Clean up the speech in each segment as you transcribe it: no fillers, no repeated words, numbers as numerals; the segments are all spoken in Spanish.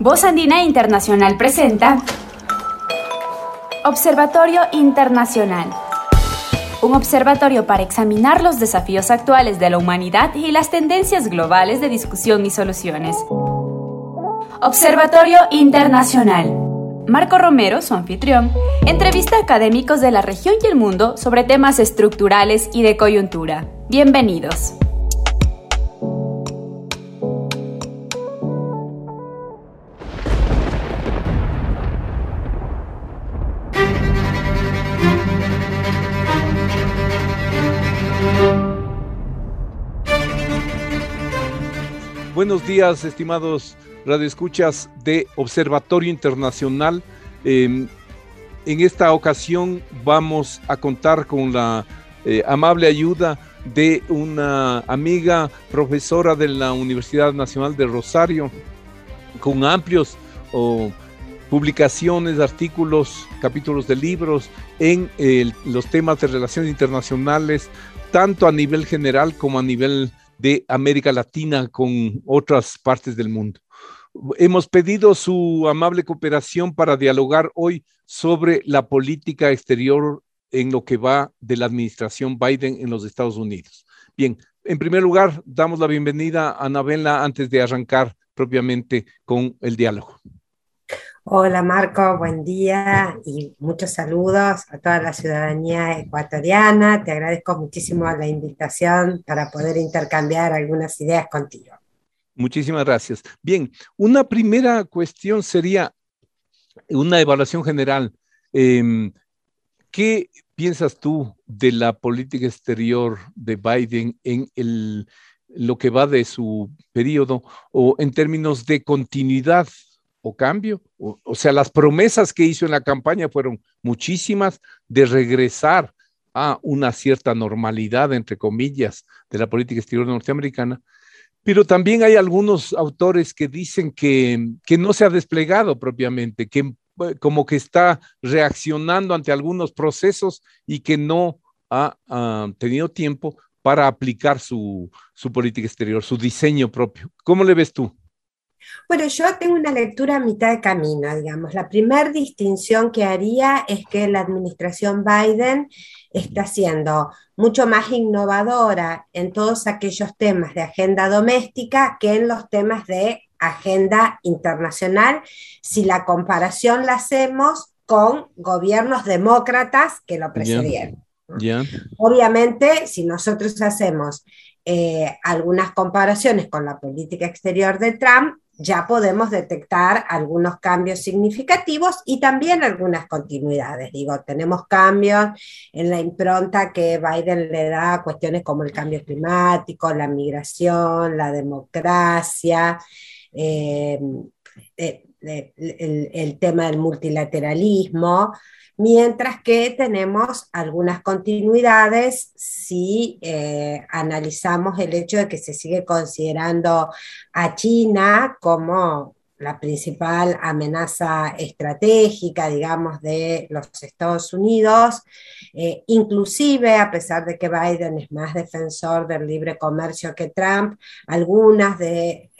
Voz Andina Internacional presenta Observatorio Internacional, un observatorio para examinar los desafíos actuales de la humanidad y las tendencias globales de discusión y soluciones. Observatorio Internacional. Marco Romero, su anfitrión, entrevista a académicos de la región y el mundo sobre temas estructurales y de coyuntura. Bienvenidos. Buenos días, estimados radioescuchas de Observatorio Internacional. En esta ocasión vamos a contar con la amable ayuda de una amiga profesora de la Universidad Nacional de Rosario, con amplios publicaciones, artículos, capítulos de libros en los temas de relaciones internacionales, tanto a nivel general como a nivel de América Latina con otras partes del mundo. Hemos pedido su amable cooperación para dialogar hoy sobre la política exterior en lo que va de la administración Biden en los Estados Unidos. Bien, en primer lugar, damos la bienvenida a Anabela antes de arrancar propiamente con el diálogo. Hola Marco, buen día y muchos saludos a toda la ciudadanía ecuatoriana. Te agradezco muchísimo la invitación para poder intercambiar algunas ideas contigo. Muchísimas gracias. Bien, una primera cuestión sería una evaluación general. ¿Qué piensas tú de la política exterior de Biden en lo que va de su periodo o en términos de continuidad o cambio? O sea, las promesas que hizo en la campaña fueron muchísimas de regresar a una cierta normalidad, entre comillas, de la política exterior norteamericana, pero también hay algunos autores que dicen que no se ha desplegado propiamente, que como que está reaccionando ante algunos procesos y que no ha tenido tiempo para aplicar su política exterior, su diseño propio. ¿Cómo le ves tú? Bueno, yo tengo una lectura a mitad de camino, digamos. La primera distinción que haría es que la administración Biden está siendo mucho más innovadora en todos aquellos temas de agenda doméstica que en los temas de agenda internacional, si la comparación la hacemos con gobiernos demócratas que lo precedieron. Yeah. Obviamente, si nosotros hacemos algunas comparaciones con la política exterior de Trump, ya podemos detectar algunos cambios significativos y también algunas continuidades. Digo, tenemos cambios en la impronta que Biden le da a cuestiones como el cambio climático, la migración, la democracia, el tema del multilateralismo, mientras que tenemos algunas continuidades si analizamos el hecho de que se sigue considerando a China como la principal amenaza estratégica, digamos, de los Estados Unidos, inclusive a pesar de que Biden es más defensor del libre comercio que Trump, algunas de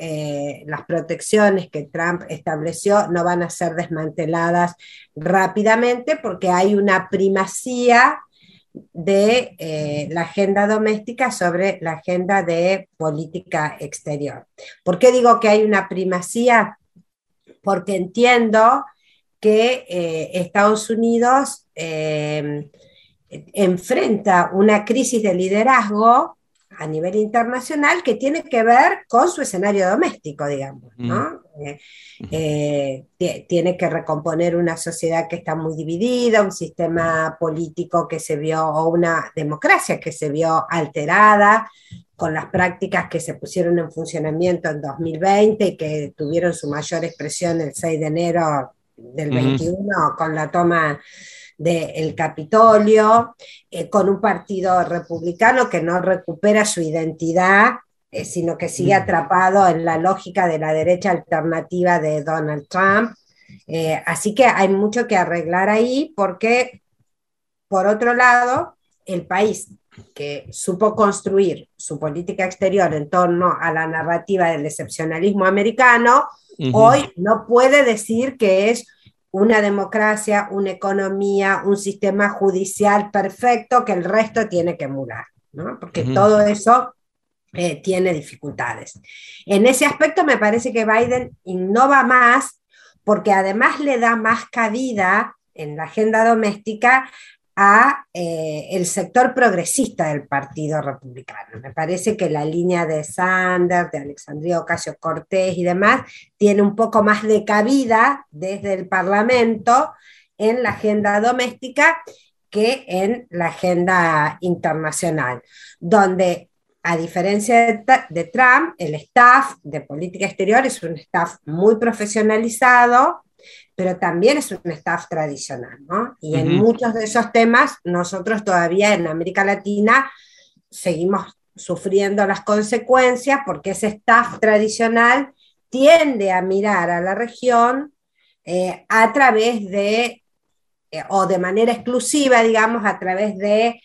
las protecciones que Trump estableció no van a ser desmanteladas rápidamente porque hay una primacía de la agenda doméstica sobre la agenda de política exterior. ¿Por qué digo que hay una primacía? Porque entiendo que Estados Unidos enfrenta una crisis de liderazgo a nivel internacional que tiene que ver con su escenario doméstico, digamos, ¿no? Tiene que recomponer una sociedad que está muy dividida, un sistema político que se vio, o una democracia que se vio alterada con las prácticas que se pusieron en funcionamiento en 2020 y que tuvieron su mayor expresión el 6 de enero del 21 con la toma del Capitolio, con un partido republicano que no recupera su identidad, sino que sigue atrapado en la lógica de la derecha alternativa de Donald Trump. Así que hay mucho que arreglar ahí porque, por otro lado, el país que supo construir su política exterior en torno a la narrativa del excepcionalismo americano Hoy no puede decir que es una democracia, una economía, un sistema judicial perfecto que el resto tiene que emular, ¿no? Porque todo eso tiene dificultades. En ese aspecto me parece que Biden innova más, porque además le da más cabida en la agenda doméstica a el sector progresista del Partido Republicano. Me parece que la línea de Sanders, de Alexandria Ocasio-Cortez y demás tiene un poco más de cabida desde el Parlamento en la agenda doméstica que en la agenda internacional, donde, a diferencia de Trump, el staff de política exterior es un staff muy profesionalizado, pero también es un staff tradicional, ¿no? Y en muchos de esos temas nosotros todavía en América Latina seguimos sufriendo las consecuencias, porque ese staff tradicional tiende a mirar a la región a través de, o de manera exclusiva, digamos, a través de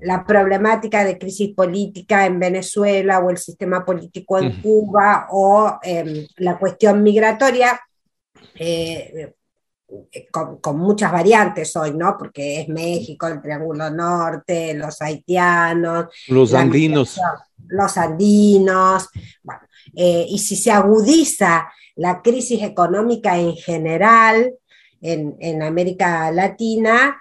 la problemática de crisis política en Venezuela, o el sistema político en Cuba, o la cuestión migratoria, con muchas variantes hoy, ¿no? Porque es México, el Triángulo Norte, los haitianos, los andinos, bueno, y si se agudiza la crisis económica en general en América Latina,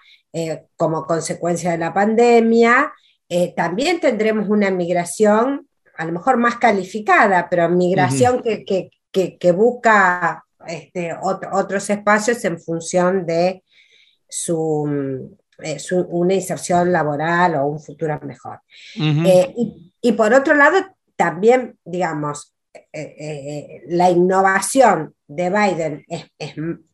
como consecuencia de la pandemia, también tendremos una migración, a lo mejor más calificada, pero migración que busca otros espacios en función de una inserción laboral o un futuro mejor. Y por otro lado, también, digamos, la innovación de Biden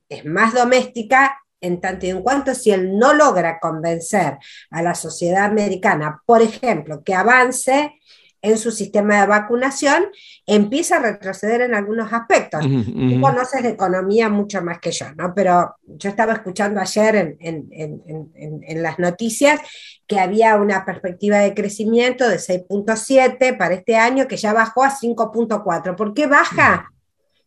es más doméstica, en tanto y en cuanto si él no logra convencer a la sociedad americana, por ejemplo, que avance en su sistema de vacunación, empieza a retroceder en algunos aspectos. Tú conoces de economía mucho más que yo, ¿no? Pero yo estaba escuchando ayer en las noticias que había una perspectiva de crecimiento de 6.7 para este año, que ya bajó a 5.4. ¿Por qué baja?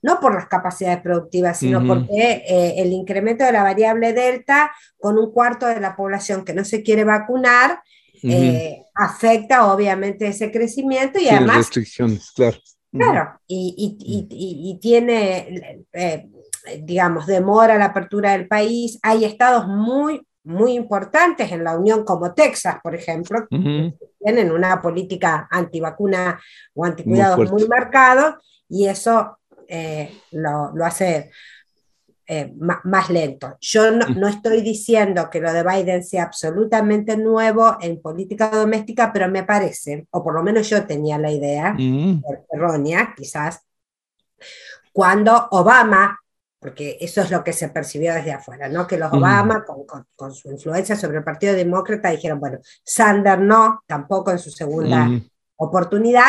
No por las capacidades productivas, sino porque el incremento de la variable delta, con un cuarto de la población que no se quiere vacunar, afecta obviamente ese crecimiento, y sí, además restricciones, claro, y tiene, digamos, demora la apertura del país. Hay estados muy importantes en la Unión, como Texas, por ejemplo, que tienen una política antivacuna o anticuidados muy marcados, y eso lo hace más lento. Yo no estoy diciendo que lo de Biden sea absolutamente nuevo en política doméstica, pero me parece, o por lo menos yo tenía la idea errónea, quizás, cuando Obama, porque eso es lo que se percibió desde afuera, ¿no? Que los Obama, con su influencia sobre el Partido Demócrata, dijeron, bueno, Sanders no, tampoco en su segunda oportunidad,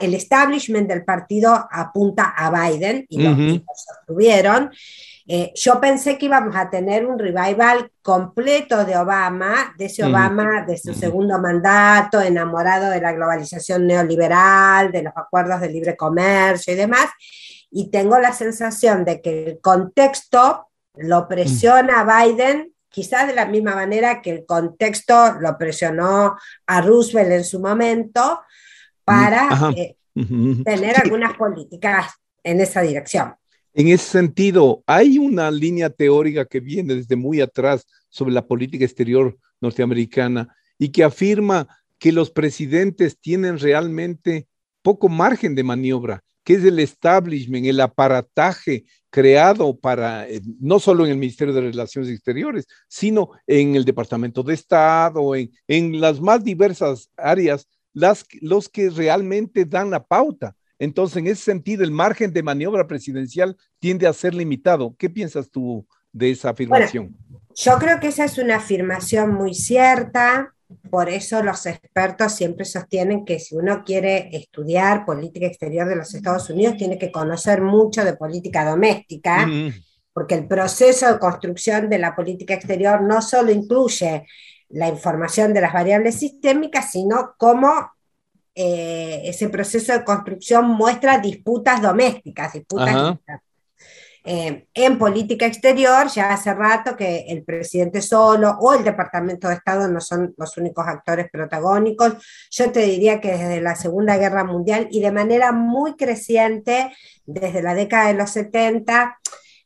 el establishment del partido apunta a Biden, y los tipos sostuvieron. Yo pensé que íbamos a tener un revival completo de Obama, de su segundo mandato, enamorado de la globalización neoliberal, de los acuerdos de libre comercio y demás, y tengo la sensación de que el contexto lo presiona a Biden, quizás de la misma manera que el contexto lo presionó a Roosevelt en su momento, para tener algunas políticas en esa dirección. En ese sentido, hay una línea teórica que viene desde muy atrás sobre la política exterior norteamericana, y que afirma que los presidentes tienen realmente poco margen de maniobra, que es el establishment, el aparataje creado para, no solo en el Ministerio de Relaciones Exteriores, sino en el Departamento de Estado, en las más diversas áreas, los que realmente dan la pauta. Entonces, en ese sentido, el margen de maniobra presidencial tiende a ser limitado. ¿Qué piensas tú de esa afirmación? Bueno, yo creo que esa es una afirmación muy cierta. Por eso los expertos siempre sostienen que si uno quiere estudiar política exterior de los Estados Unidos, tiene que conocer mucho de política doméstica, porque el proceso de construcción de la política exterior no solo incluye la información de las variables sistémicas, sino cómo ese proceso de construcción muestra disputas domésticas, disputas En política exterior ya hace rato que el presidente solo o el Departamento de Estado no son los únicos actores protagónicos. Yo te diría que desde la Segunda Guerra Mundial y de manera muy creciente desde la década de los 70,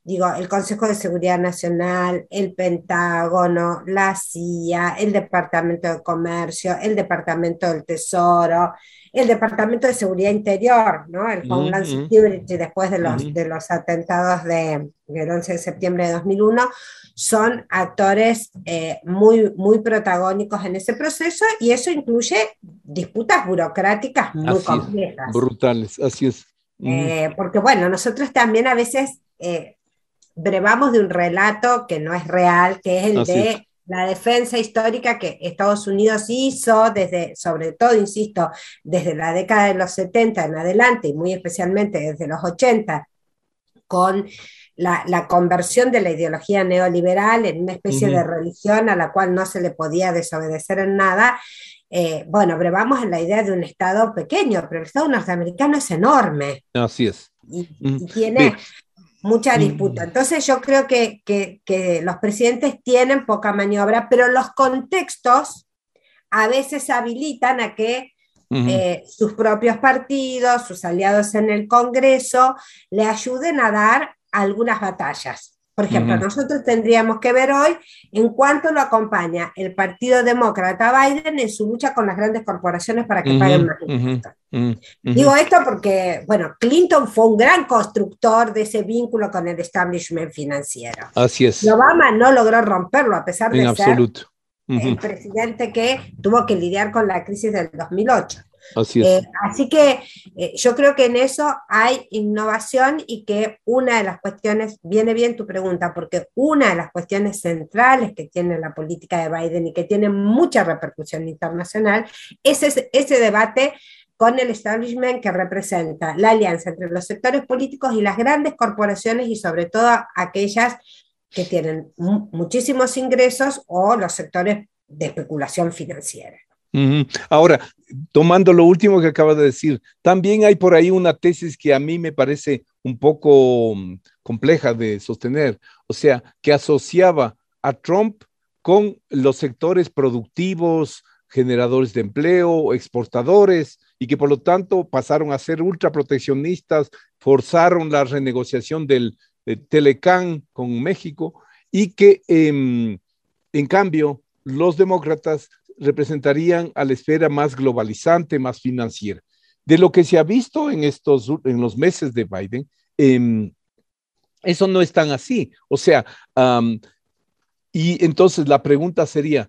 digo, el Consejo de Seguridad Nacional, el Pentágono, la CIA, el Departamento de Comercio, el Departamento del Tesoro, el Departamento de Seguridad Interior, ¿no? El Homeland Security, después de los atentados del 11 de septiembre de 2001, son actores muy, muy protagónicos en ese proceso, y eso incluye disputas burocráticas muy complejas. Brutales, así es. Porque bueno, nosotros también a veces brevamos de un relato que no es real, que es el de la defensa histórica que Estados Unidos hizo desde, sobre todo, insisto, desde la década de los 70 en adelante, y muy especialmente desde los 80, con la conversión de la ideología neoliberal en una especie de religión a la cual no se le podía desobedecer en nada. Bueno, brevamos en la idea de un Estado pequeño, pero el Estado norteamericano es enorme. Así es. Y tiene... mucha disputa. Entonces yo creo que los presidentes tienen poca maniobra, pero los contextos a veces habilitan a que sus propios partidos, sus aliados en el Congreso, le ayuden a dar algunas batallas. Por ejemplo, nosotros tendríamos que ver hoy en cuánto lo acompaña el Partido Demócrata Biden en su lucha con las grandes corporaciones para que paguen más impuestos. Digo esto porque, bueno, Clinton fue un gran constructor de ese vínculo con el establishment financiero. Así es. Obama no logró romperlo a pesar de ser el presidente que tuvo que lidiar con la crisis del 2008. Así es. Así que yo creo que en eso hay innovación, y que una de las cuestiones, viene bien tu pregunta, porque una de las cuestiones centrales que tiene la política de Biden y que tiene mucha repercusión internacional es ese debate con el establishment, que representa la alianza entre los sectores políticos y las grandes corporaciones, y sobre todo aquellas que tienen muchísimos ingresos, o los sectores de especulación financiera. Ahora, tomando lo último que acabas de decir, también hay por ahí una tesis que a mí me parece un poco compleja de sostener, o sea, que asociaba a Trump con los sectores productivos, generadores de empleo, exportadores, y que por lo tanto pasaron a ser ultraproteccionistas, forzaron la renegociación del Telecán con México, y que en cambio los demócratas representarían a la esfera más globalizante, más financiera. De lo que se ha visto en los meses de Biden, eso no es tan así. O sea, y entonces la pregunta sería,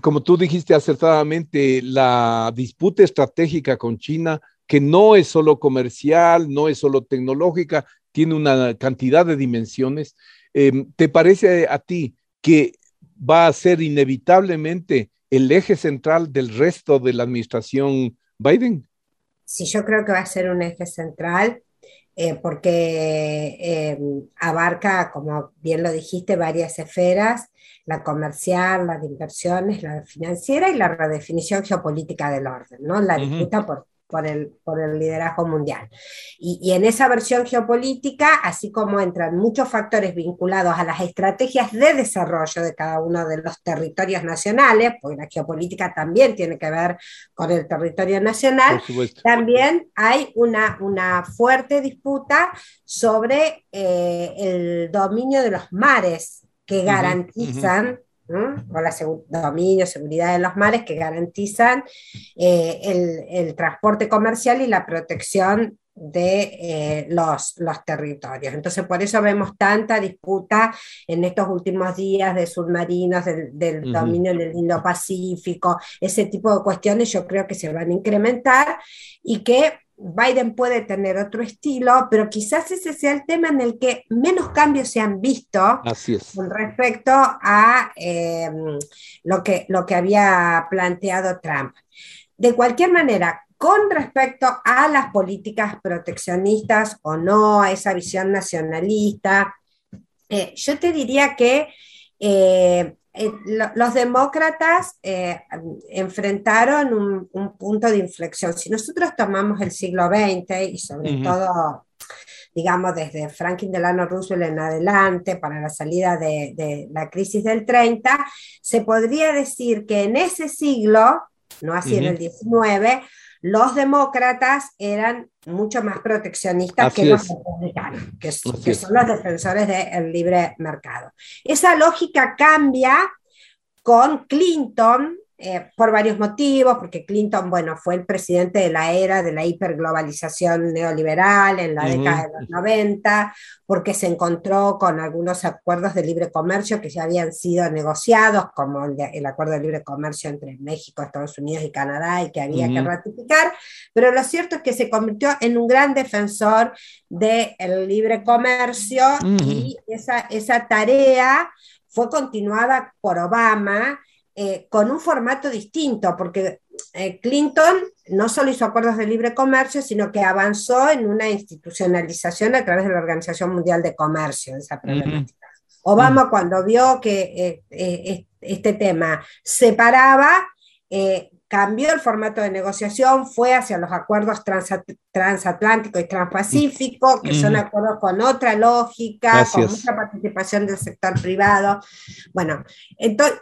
como tú dijiste acertadamente, la disputa estratégica con China, que no es solo comercial, no es solo tecnológica, tiene una cantidad de dimensiones. ¿Te parece a ti que va a ser inevitablemente el eje central del resto de la administración Biden? Sí, yo creo que va a ser un eje central, porque abarca, como bien lo dijiste, varias esferas: la comercial, la de inversiones, la financiera y la redefinición geopolítica del orden, ¿no? La disputa por el liderazgo mundial. Y en esa versión geopolítica, así como entran muchos factores vinculados a las estrategias de desarrollo de cada uno de los territorios nacionales, porque la geopolítica también tiene que ver con el territorio nacional, también hay una fuerte disputa sobre el dominio de los mares que garantizan o la dominio, seguridad de los mares que garantizan el transporte comercial y la protección de los territorios. Entonces, por eso vemos tanta disputa en estos últimos días de submarinos, del dominio en el Indo-Pacífico. Ese tipo de cuestiones yo creo que se van a incrementar, y que Biden puede tener otro estilo, pero quizás ese sea el tema en el que menos cambios se han visto con respecto a lo que había planteado Trump. De cualquier manera, con respecto a las políticas proteccionistas o no, a esa visión nacionalista, yo te diría que los demócratas enfrentaron un punto de inflexión. Si nosotros tomamos el siglo XX y sobre todo digamos, desde Franklin Delano Roosevelt en adelante, para la salida de la crisis del 30, se podría decir que en ese siglo, no así en el 19, los demócratas eran mucho más proteccionistas así que los republicanos, que son los defensores del libre mercado. Esa lógica cambia con Clinton, por varios motivos, porque Clinton, bueno, fue el presidente de la era de la hiperglobalización neoliberal en la década de los 90, porque se encontró con algunos acuerdos de libre comercio que ya habían sido negociados, como el acuerdo de libre comercio entre México, Estados Unidos y Canadá, y que había que ratificar, pero lo cierto es que se convirtió en un gran defensor del libre comercio, y esa tarea fue continuada por Obama, con un formato distinto, porque Clinton no solo hizo acuerdos de libre comercio, sino que avanzó en una institucionalización a través de la Organización Mundial de Comercio, esa problemática. Obama, cuando vio que este tema se paraba, cambió el formato de negociación, fue hacia los acuerdos transatlántico y transpacífico, que son acuerdos con otra lógica, con mucha participación del sector privado. Bueno, entonces,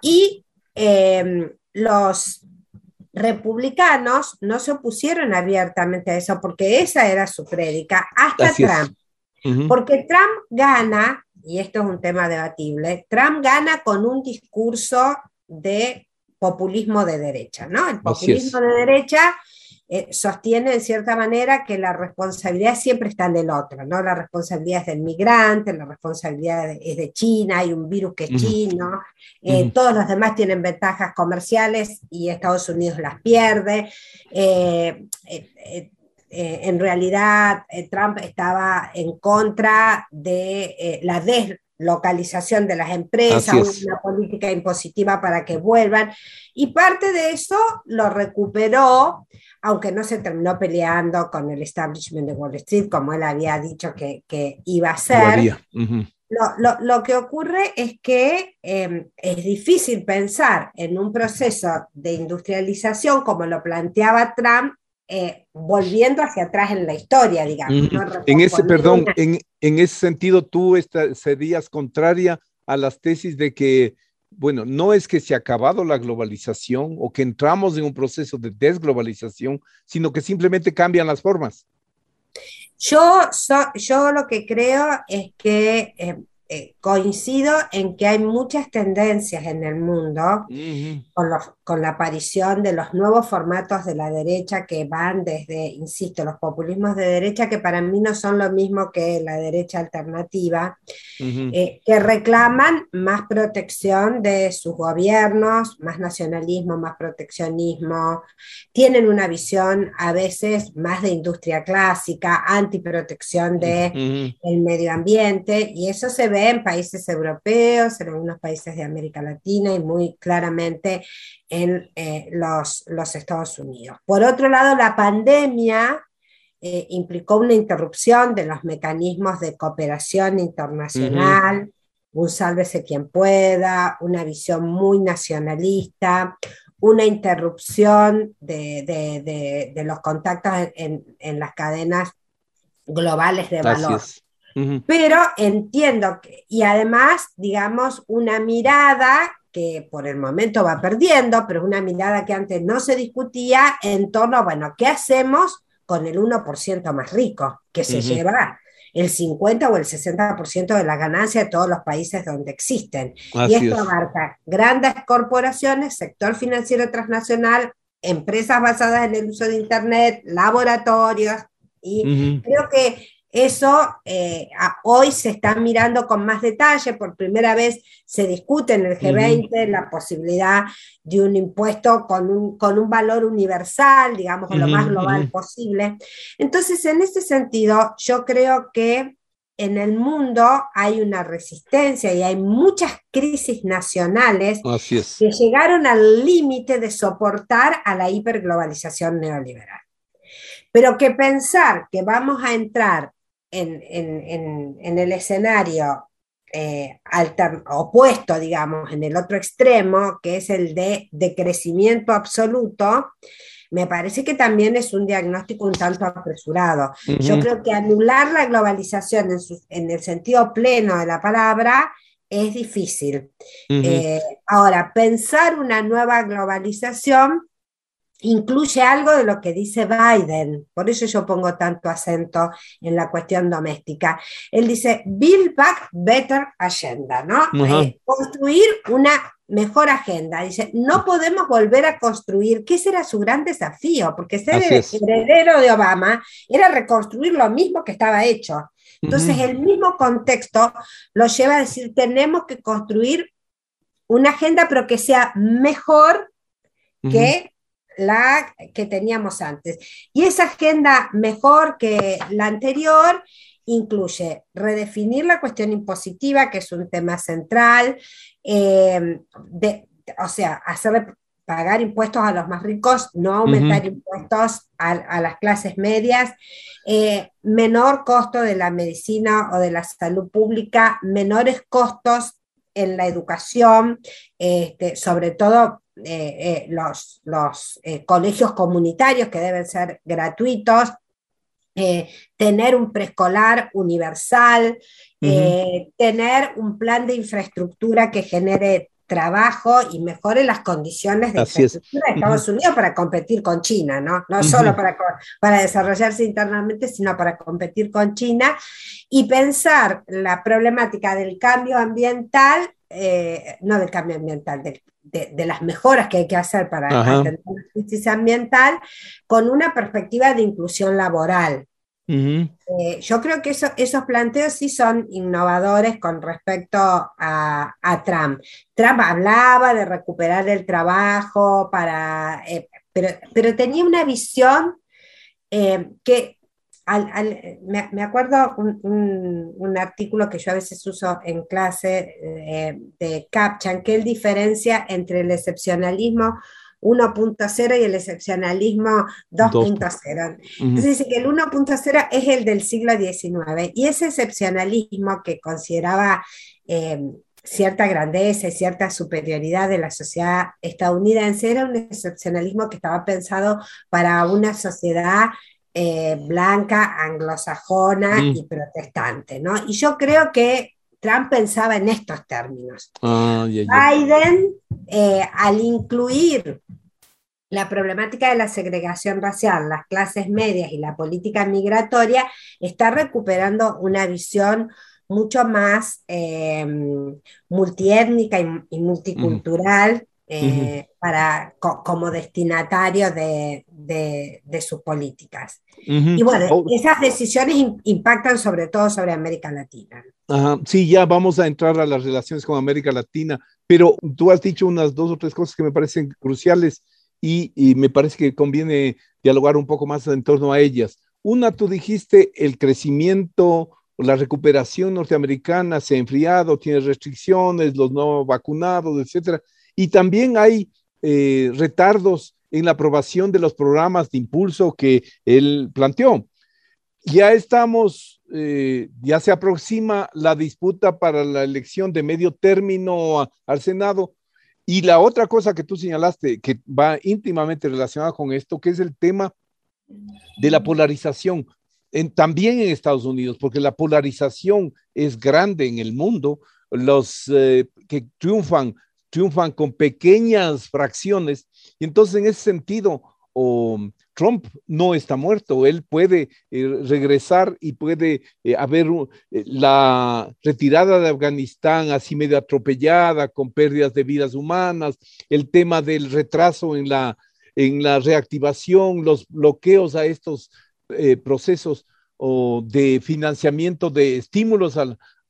los republicanos no se opusieron abiertamente a eso, porque esa era su prédica, hasta Trump. Porque Trump gana, y esto es un tema debatible, Trump gana con un discurso de populismo de derecha, ¿no? El populismo de derecha sostiene en cierta manera que la responsabilidad siempre está en el otro, ¿no? La responsabilidad es del migrante, la responsabilidad es de China, hay un virus que es chino, todos los demás tienen ventajas comerciales y Estados Unidos las pierde. En realidad, Trump estaba en contra de la deslocalización de las empresas, una política impositiva para que vuelvan, y parte de eso lo recuperó, aunque no se terminó peleando con el establishment de Wall Street, como él había dicho que iba a ser. Lo que ocurre es que es difícil pensar en un proceso de industrialización como lo planteaba Trump, volviendo hacia atrás en la historia, digamos. ¿No? En ese sentido, tú serías contraria a las tesis de que, bueno, no es que se ha acabado la globalización o que entramos en un proceso de desglobalización, sino que simplemente cambian las formas. Yo lo que creo es que coincido en que hay muchas tendencias en el mundo con la aparición de los nuevos formatos de la derecha que van desde, insisto, los populismos de derecha, que para mí no son lo mismo que la derecha alternativa, que reclaman más protección de sus gobiernos, más nacionalismo, más proteccionismo, tienen una visión a veces más de industria clásica, antiprotección del medio ambiente, y eso se ve en países europeos, en algunos países de América Latina y muy claramente en los Estados Unidos. Por otro lado, la pandemia implicó una interrupción de los mecanismos de cooperación internacional, un sálvese quien pueda, una visión muy nacionalista, una interrupción de los contactos en las cadenas globales de valor. Pero entiendo que, y además, digamos, una mirada que por el momento va perdiendo, pero una mirada que antes no se discutía en torno a, bueno, ¿qué hacemos con el 1% más rico que se lleva el 50 o el 60% de la ganancia de todos los países donde existen? Así y esto abarca grandes corporaciones, sector financiero transnacional, empresas basadas en el uso de Internet, laboratorios, y creo que eso hoy se está mirando con más detalle. Por primera vez se discute en el G20 la posibilidad de un impuesto con un valor universal, digamos, lo más global posible. Entonces, en ese sentido, yo creo que en el mundo hay una resistencia y hay muchas crisis nacionales que llegaron al límite de soportar a la hiperglobalización neoliberal. Pero que pensar que vamos a entrar en el escenario opuesto, digamos, en el otro extremo, que es el de decrecimiento absoluto, me parece que también es un diagnóstico un tanto apresurado. Uh-huh. Yo creo que anular la globalización en el sentido pleno de la palabra es difícil. Uh-huh. Ahora, pensar una nueva globalización incluye algo de lo que dice Biden, por eso yo pongo tanto acento en la cuestión doméstica. Él dice Build Back Better Agenda, ¿no? Uh-huh. Construir una mejor agenda. Dice, no podemos volver a construir, que ese era su gran desafío, porque ser heredero de Obama era reconstruir lo mismo que estaba hecho. Entonces, uh-huh, el mismo contexto lo lleva a decir, tenemos que construir una agenda, pero que sea mejor, uh-huh, que la que teníamos antes. Y esa agenda mejor que la anterior incluye redefinir la cuestión impositiva, que es un tema central, o sea, hacerle pagar impuestos a los más ricos, no aumentar, uh-huh, impuestos a las clases medias, menor costo de la medicina o de la salud pública, menores costos en la educación, sobre todo los colegios comunitarios que deben ser gratuitos, tener un preescolar universal, uh-huh, tener un plan de infraestructura que genere trabajo y mejore las condiciones de infraestructura de Estados, uh-huh, Unidos para competir con China, ¿no? No, uh-huh, solo para desarrollarse internamente, sino para competir con China, y pensar la problemática del cambio ambiental, no del cambio ambiental, de las mejoras que hay que hacer para, ajá, atender la crisis ambiental, con una perspectiva de inclusión laboral. Uh-huh. Yo creo que esos planteos sí son innovadores con respecto a Trump. Trump hablaba de recuperar el trabajo, pero tenía una visión que... me acuerdo un artículo que yo a veces uso en clase de Kapchan, que él diferencia entre el excepcionalismo 1.0 y el excepcionalismo 2.0. Uh-huh. Entonces dice que el 1.0 es el del siglo XIX, y ese excepcionalismo que consideraba cierta grandeza y cierta superioridad de la sociedad estadounidense era un excepcionalismo que estaba pensado para una sociedad blanca, anglosajona, mm, y protestante, ¿no? Y yo creo que Trump pensaba en estos términos. Oh, yeah, yeah. Biden, al incluir la problemática de la segregación racial, las clases medias y la política migratoria, está recuperando una visión mucho más multiétnica y multicultural, mm, uh-huh, como destinatario de sus políticas. Uh-huh. Y bueno, esas decisiones impactan sobre todo sobre América Latina. Ajá. Sí, ya vamos a entrar a las relaciones con América Latina, pero tú has dicho unas dos o tres cosas que me parecen cruciales y me parece que conviene dialogar un poco más en torno a ellas. Una, tú dijiste, el crecimiento, la recuperación norteamericana se ha enfriado, tiene restricciones, los no vacunados, etcétera. Y también hay retardos en la aprobación de los programas de impulso que él planteó. Ya se aproxima la disputa para la elección de medio término al Senado. Y la otra cosa que tú señalaste, que va íntimamente relacionada con esto, que es el tema de la polarización, también en Estados Unidos, porque la polarización es grande en el mundo. Los que triunfan con pequeñas fracciones, y entonces en ese sentido Trump no está muerto, él puede regresar y puede haber la retirada de Afganistán así medio atropellada, con pérdidas de vidas humanas, el tema del retraso en la reactivación, los bloqueos a estos procesos de financiamiento de estímulos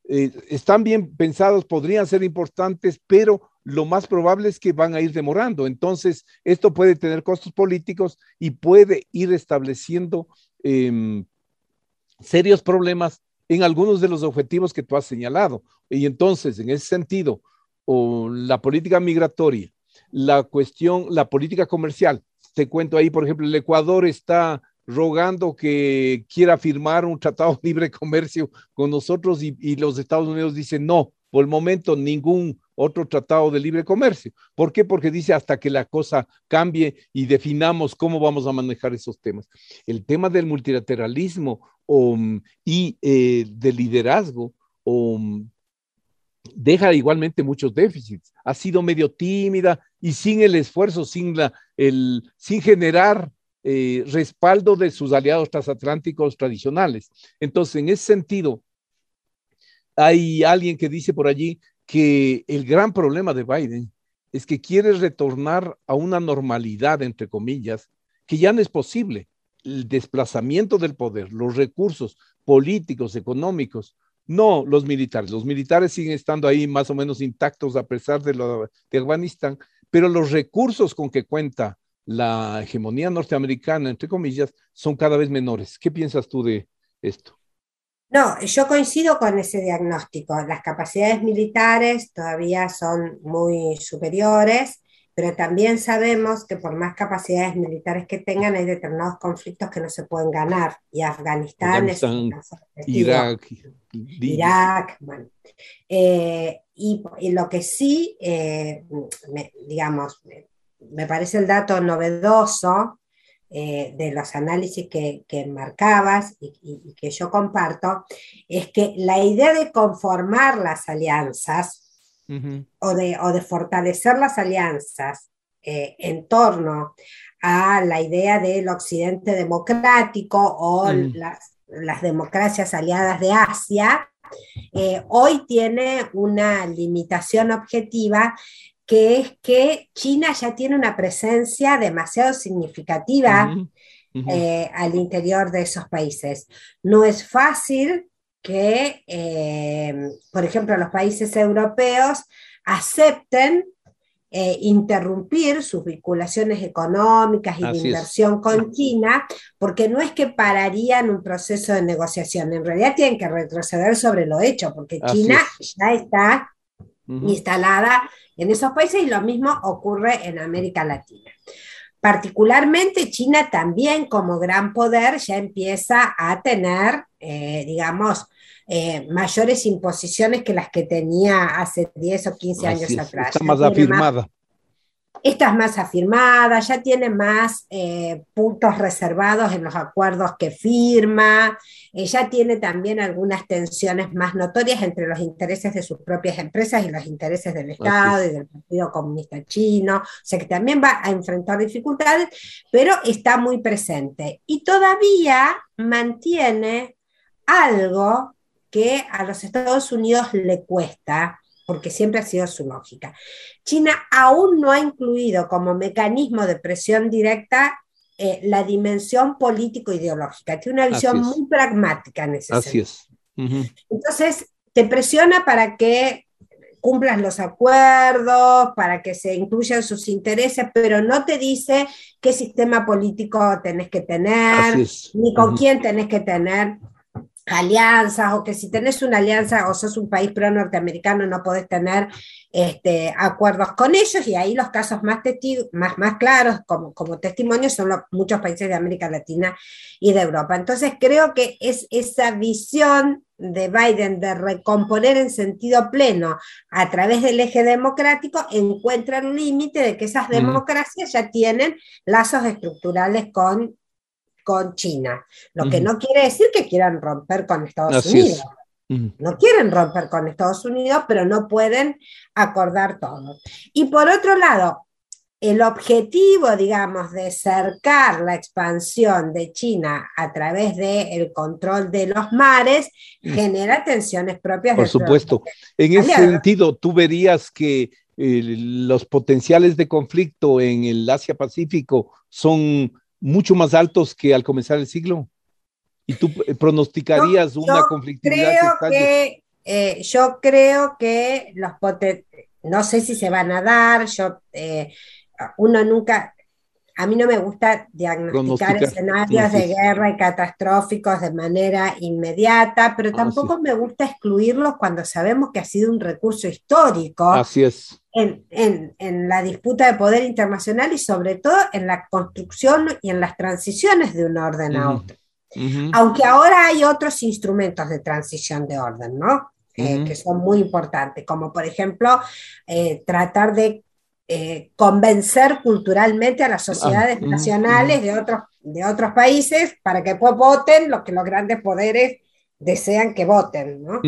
están bien pensados, podrían ser importantes, pero lo más probable es que van a ir demorando. Entonces, esto puede tener costos políticos y puede ir estableciendo serios problemas en algunos de los objetivos que tú has señalado. Y entonces, en ese sentido, la política migratoria, la política comercial, te cuento ahí, por ejemplo, el Ecuador está rogando que quiera firmar un tratado de libre comercio con nosotros y los Estados Unidos dicen no, por el momento ningún otro tratado de libre comercio. ¿Por qué? Porque dice hasta que la cosa cambie y definamos cómo vamos a manejar esos temas. El tema del multilateralismo del liderazgo deja igualmente muchos déficits. Ha sido medio tímida y sin el esfuerzo, sin generar respaldo de sus aliados transatlánticos tradicionales. Entonces, en ese sentido, hay alguien que dice por allí que el gran problema de Biden es que quiere retornar a una normalidad, entre comillas, que ya no es posible. El desplazamiento del poder, los recursos políticos, económicos, no los militares. Los militares siguen estando ahí más o menos intactos a pesar de Afganistán, pero los recursos con que cuenta la hegemonía norteamericana, entre comillas, son cada vez menores. ¿Qué piensas tú de esto? No, yo coincido con ese diagnóstico. Las capacidades militares todavía son muy superiores, pero también sabemos que por más capacidades militares que tengan, hay determinados conflictos que no se pueden ganar, y Afganistán es un caso testigo. Irak, bueno. Y lo que sí, me parece el dato novedoso de los análisis que marcabas y que yo comparto, es que la idea de conformar las alianzas, uh-huh, o de fortalecer las alianzas en torno a la idea del occidente democrático o, uh-huh, las democracias aliadas de Asia, hoy tiene una limitación objetiva, que es que China ya tiene una presencia demasiado significativa, uh-huh. Uh-huh. Al interior de esos países. No es fácil que, por ejemplo, los países europeos acepten interrumpir sus vinculaciones económicas y de inversión con China, porque no es que pararían un proceso de negociación, en realidad tienen que retroceder sobre lo hecho, porque China ya está instalada en esos países, y lo mismo ocurre en América Latina. Particularmente China también, como gran poder, ya empieza a tener, mayores imposiciones que las que tenía hace 10 o 15 años atrás. Está más afirmada. Esta es más afirmada, ya tiene más puntos reservados en los acuerdos que firma, ya tiene también algunas tensiones más notorias entre los intereses de sus propias empresas y los intereses del Estado y del Partido Comunista Chino, o sea que también va a enfrentar dificultades, pero está muy presente. Y todavía mantiene algo que a los Estados Unidos le cuesta, porque siempre ha sido su lógica. China aún no ha incluido como mecanismo de presión directa la dimensión político-ideológica. Tiene una visión muy pragmática en ese sentido. Así es. Uh-huh. Entonces, te presiona para que cumplas los acuerdos, para que se incluyan sus intereses, pero no te dice qué sistema político tenés que tener, ni con quién tenés que tener alianzas, o que si tenés una alianza o sos un país pro-norteamericano no podés tener acuerdos con ellos, y ahí los casos más claros como testimonios son muchos países de América Latina y de Europa. Entonces creo que es esa visión de Biden de recomponer en sentido pleno a través del eje democrático, encuentra el límite de que esas democracias ya tienen lazos estructurales con China, lo que no quiere decir que quieran romper con Estados Unidos. No quieren romper con Estados Unidos, pero no pueden acordar todo. Y por otro lado, el objetivo, de cercar la expansión de China a través del control de los mares, genera tensiones propias. Por supuesto. En ese sentido, tú verías que los potenciales de conflicto en el Asia-Pacífico son mucho más altos que al comenzar el siglo, y tú pronosticarías una conflictividad. Yo creo que no sé si se van a dar. Uno nunca, a mí no me gusta pronosticar escenarios de guerra y catastróficos de manera inmediata, pero tampoco me gusta excluirlos cuando sabemos que ha sido un recurso histórico. Así es. En la disputa de poder internacional, y sobre todo en la construcción y en las transiciones de un orden a otro. Aunque ahora hay otros instrumentos de transición de orden, ¿no? que son muy importantes, como por ejemplo tratar de convencer culturalmente a las sociedades nacionales de otros países para que pues voten lo que los grandes poderes desean que voten, ¿no?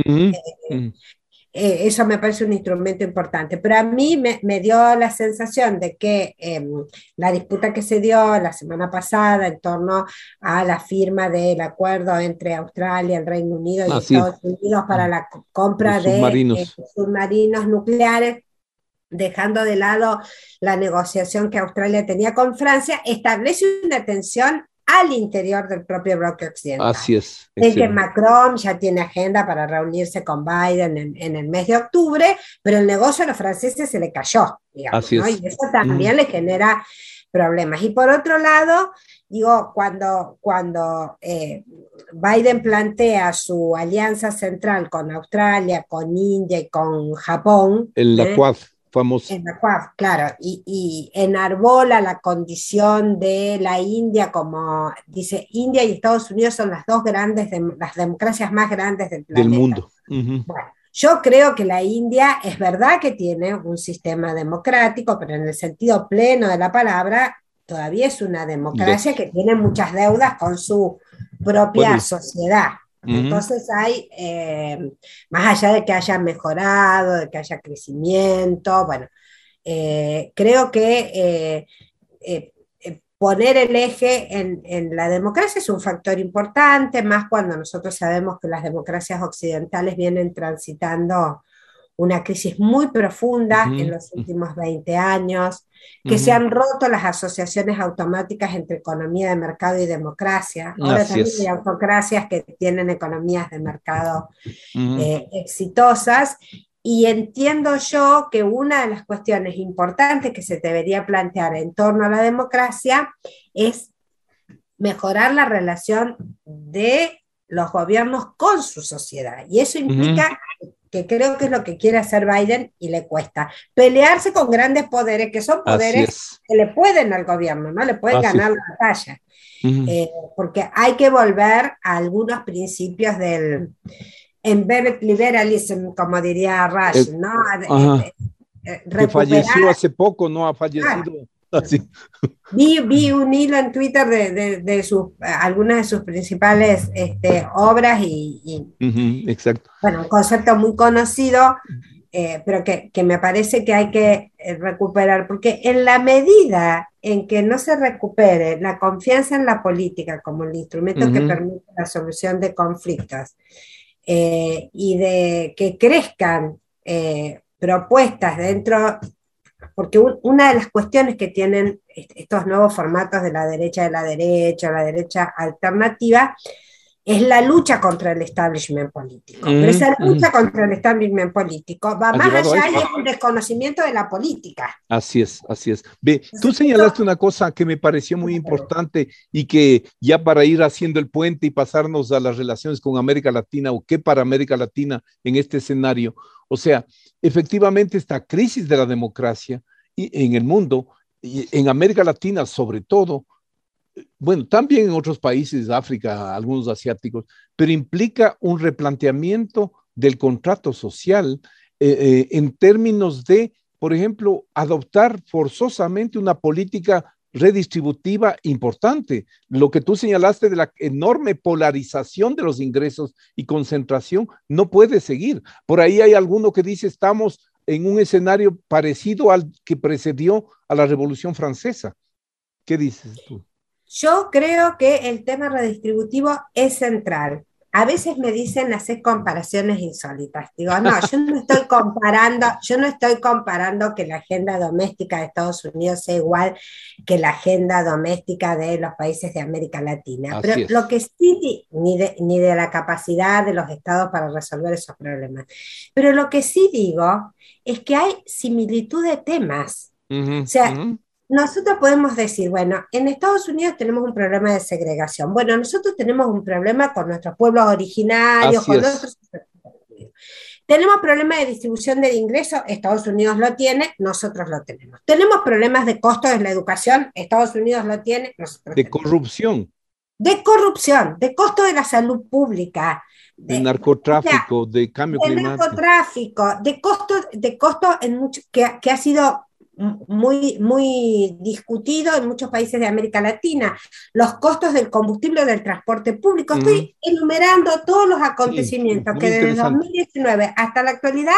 Eso me parece un instrumento importante, pero a mí me dio la sensación de que la disputa que se dio la semana pasada en torno a la firma del acuerdo entre Australia, el Reino Unido y Estados Unidos para la compra de submarinos nucleares, dejando de lado la negociación que Australia tenía con Francia, establece una tensión al interior del propio bloque occidental. Así es. Excelente. Que Macron ya tiene agenda para reunirse con Biden en el mes de octubre, pero el negocio a los franceses se le cayó, digamos, ¿no? Y eso también le genera problemas. Y por otro lado, digo, cuando Biden plantea su alianza central con Australia, con India y con Japón... En la Quad. Famoso. En la Quad, claro, y enarbola la condición de la India como, dice, India y Estados Unidos son las dos grandes, las democracias más grandes del planeta. Del mundo. Bueno, yo creo que la India es verdad que tiene un sistema democrático, pero en el sentido pleno de la palabra, todavía es una democracia que tiene muchas deudas con su propia sociedad. Entonces hay, más allá de que haya mejorado, de que haya crecimiento, bueno, creo que poner el eje en la democracia es un factor importante, más cuando nosotros sabemos que las democracias occidentales vienen transitando una crisis muy profunda en los últimos 20 años, que se han roto las asociaciones automáticas entre economía de mercado y democracia. Ahora también hay autocracias que tienen economías de mercado exitosas, y entiendo yo que una de las cuestiones importantes que se debería plantear en torno a la democracia es mejorar la relación de los gobiernos con su sociedad, y eso implica... que creo que es lo que quiere hacer Biden y le cuesta. Pelearse con grandes poderes, que son poderes que le pueden al gobierno, ¿no? Le pueden ganar la batalla. Porque hay que volver a algunos principios del embedded liberalism, como diría Rush, ¿no? Que falleció hace poco, ¿no? Ha fallecido. Vi un hilo en Twitter de algunas de sus principales obras y exacto. Bueno, un concepto muy conocido, pero que me parece que hay que recuperar, porque en la medida en que no se recupere la confianza en la política como el instrumento que permite la solución de conflictos y de que crezcan propuestas dentro... Porque una de las cuestiones que tienen estos nuevos formatos de la derecha alternativa, es la lucha contra el establishment político. Pero esa lucha contra el establishment político va más allá y es un desconocimiento de la política. Así es. Ve, tú señalaste una cosa que me pareció muy importante y que ya para ir haciendo el puente y pasarnos a las relaciones con América Latina o qué para América Latina en este escenario. O sea, efectivamente esta crisis de la democracia en el mundo, y en América Latina sobre todo, bueno, también en otros países de África, algunos asiáticos, pero implica un replanteamiento del contrato social en términos de, por ejemplo, adoptar forzosamente una política redistributiva importante. Lo que tú señalaste de la enorme polarización de los ingresos y concentración no puede seguir. Por ahí hay alguno que dice estamos en un escenario parecido al que precedió a la Revolución Francesa. ¿Qué dices tú? Yo creo que el tema redistributivo es central. A veces me dicen hacer comparaciones insólitas. Digo, no, yo no estoy comparando que la agenda doméstica de Estados Unidos sea igual que la agenda doméstica de los países de América Latina. Pero lo que sí, ni de la capacidad de los estados para resolver esos problemas. Pero lo que sí digo es que hay similitud de temas. Nosotros podemos decir, bueno, en Estados Unidos tenemos un problema de segregación. Bueno, nosotros tenemos un problema con nuestros pueblos originarios, otros. Tenemos problemas de distribución del ingreso, Estados Unidos lo tiene, nosotros lo tenemos. Tenemos problemas de costos en la educación, Estados Unidos lo tiene, nosotros lo tenemos. De corrupción. de corrupción, de costo de la salud pública, de narcotráfico, o sea, de cambio climático. Narcotráfico, de costo en mucho, que ha sido muy, muy discutido en muchos países de América Latina, los costos del combustible, del transporte público. Estoy enumerando todos los acontecimientos que desde 2019 hasta la actualidad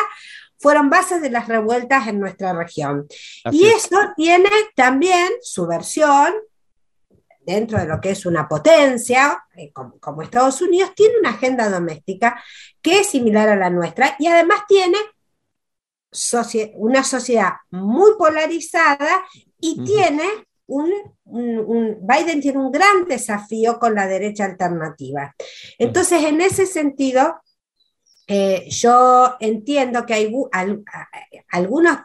fueron bases de las revueltas en nuestra región. Así y eso es. Tiene también su versión dentro de lo que es una potencia como Estados Unidos, tiene una agenda doméstica que es similar a la nuestra y además tiene una sociedad muy polarizada y tiene Biden tiene un gran desafío con la derecha alternativa. Entonces, en ese sentido, yo entiendo que hay algunos...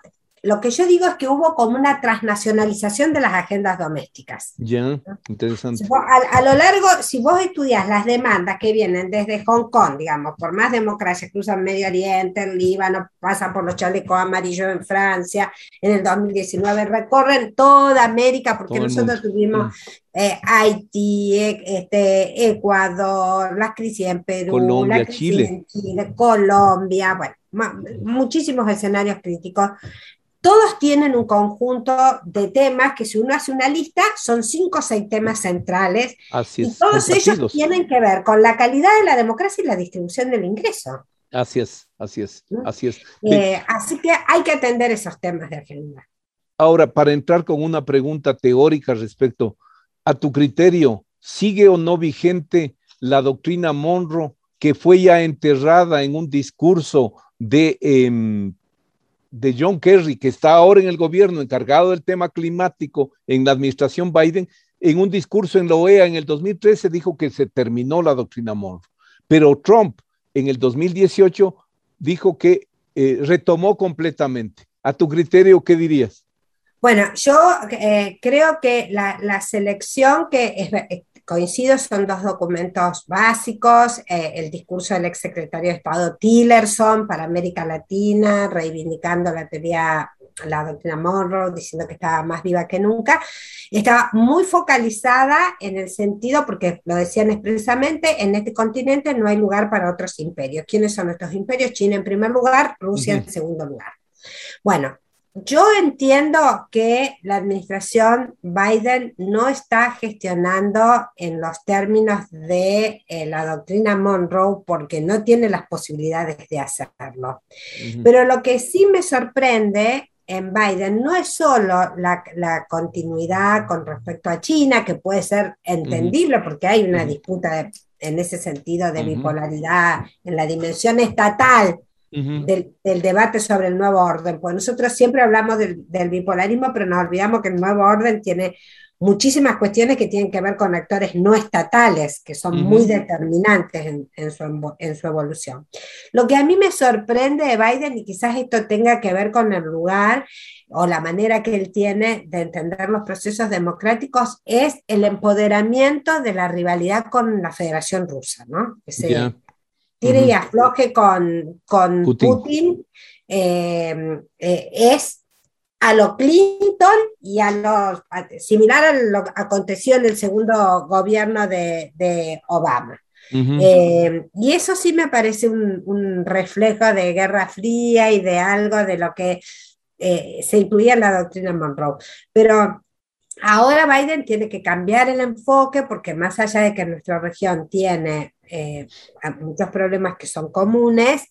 Lo que yo digo es que hubo como una transnacionalización de las agendas domésticas. Ya, interesante. Si vos, a lo largo, si vos estudias las demandas que vienen desde Hong Kong, digamos, por más democracia, cruzan Medio Oriente, el Líbano, pasan por los chalecos amarillos en Francia, en el 2019 recorren toda América, porque nosotros tuvimos Haití, Ecuador, las crisis en Perú, Colombia, la crisis en Chile, Colombia, bueno, muchísimos escenarios críticos. Todos tienen un conjunto de temas que si uno hace una lista son 5 o 6 temas centrales. Así es, y todos ellos tienen que ver con la calidad de la democracia y la distribución del ingreso. Así es, así es, así es. Así que hay que atender esos temas de agenda. Ahora, para entrar con una pregunta teórica respecto a tu criterio, ¿sigue o no vigente la doctrina Monroe que fue ya enterrada en un discurso de John Kerry, que está ahora en el gobierno encargado del tema climático en la administración Biden? En un discurso en la OEA en el 2013 dijo que se terminó la doctrina Monroe, pero Trump en el 2018 dijo que retomó completamente. A tu criterio, ¿qué dirías? Bueno, yo creo que la selección que coincido, son 2 documentos básicos, el discurso del exsecretario de Estado Tillerson para América Latina, reivindicando la doctrina Monroe, diciendo que estaba más viva que nunca, estaba muy focalizada en el sentido, porque lo decían expresamente, en este continente no hay lugar para otros imperios. ¿Quiénes son nuestros imperios? China en primer lugar, Rusia en segundo lugar. Bueno, yo entiendo que la administración Biden no está gestionando en los términos de la doctrina Monroe porque no tiene las posibilidades de hacerlo. Pero lo que sí me sorprende en Biden no es solo la continuidad con respecto a China, que puede ser entendible porque hay una disputa en ese sentido de bipolaridad en la dimensión estatal del debate sobre el nuevo orden, pues nosotros siempre hablamos del bipolarismo, pero nos olvidamos que el nuevo orden tiene muchísimas cuestiones que tienen que ver con actores no estatales, que son muy determinantes en su evolución. Lo que a mí me sorprende de Biden, y quizás esto tenga que ver con el lugar o la manera que él tiene de entender los procesos democráticos, es el empoderamiento de la rivalidad con la Federación Rusa, ¿no? Tire y afloje con Putin es a lo Clinton y similar a lo que aconteció en el segundo gobierno de Obama. Y eso sí me parece un reflejo de Guerra Fría y de algo de lo que se incluía en la doctrina Monroe. Pero ahora Biden tiene que cambiar el enfoque porque más allá de que nuestra región tiene muchos problemas que son comunes,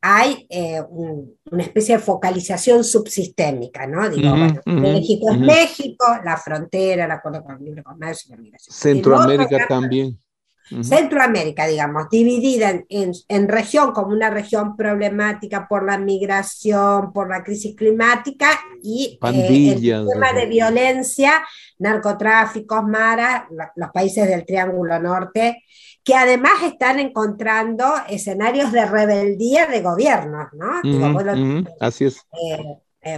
hay una especie de focalización subsistémica, ¿no? Digo, México es México, la frontera, el acuerdo con el libre comercio, la migración. Centroamérica también. Centroamérica, digamos, dividida en región como una región problemática por la migración, por la crisis climática y pandillas, el tema de violencia, narcotráficos, maras, los países del Triángulo Norte, que además están encontrando escenarios de rebeldía de gobiernos, ¿no? Así es.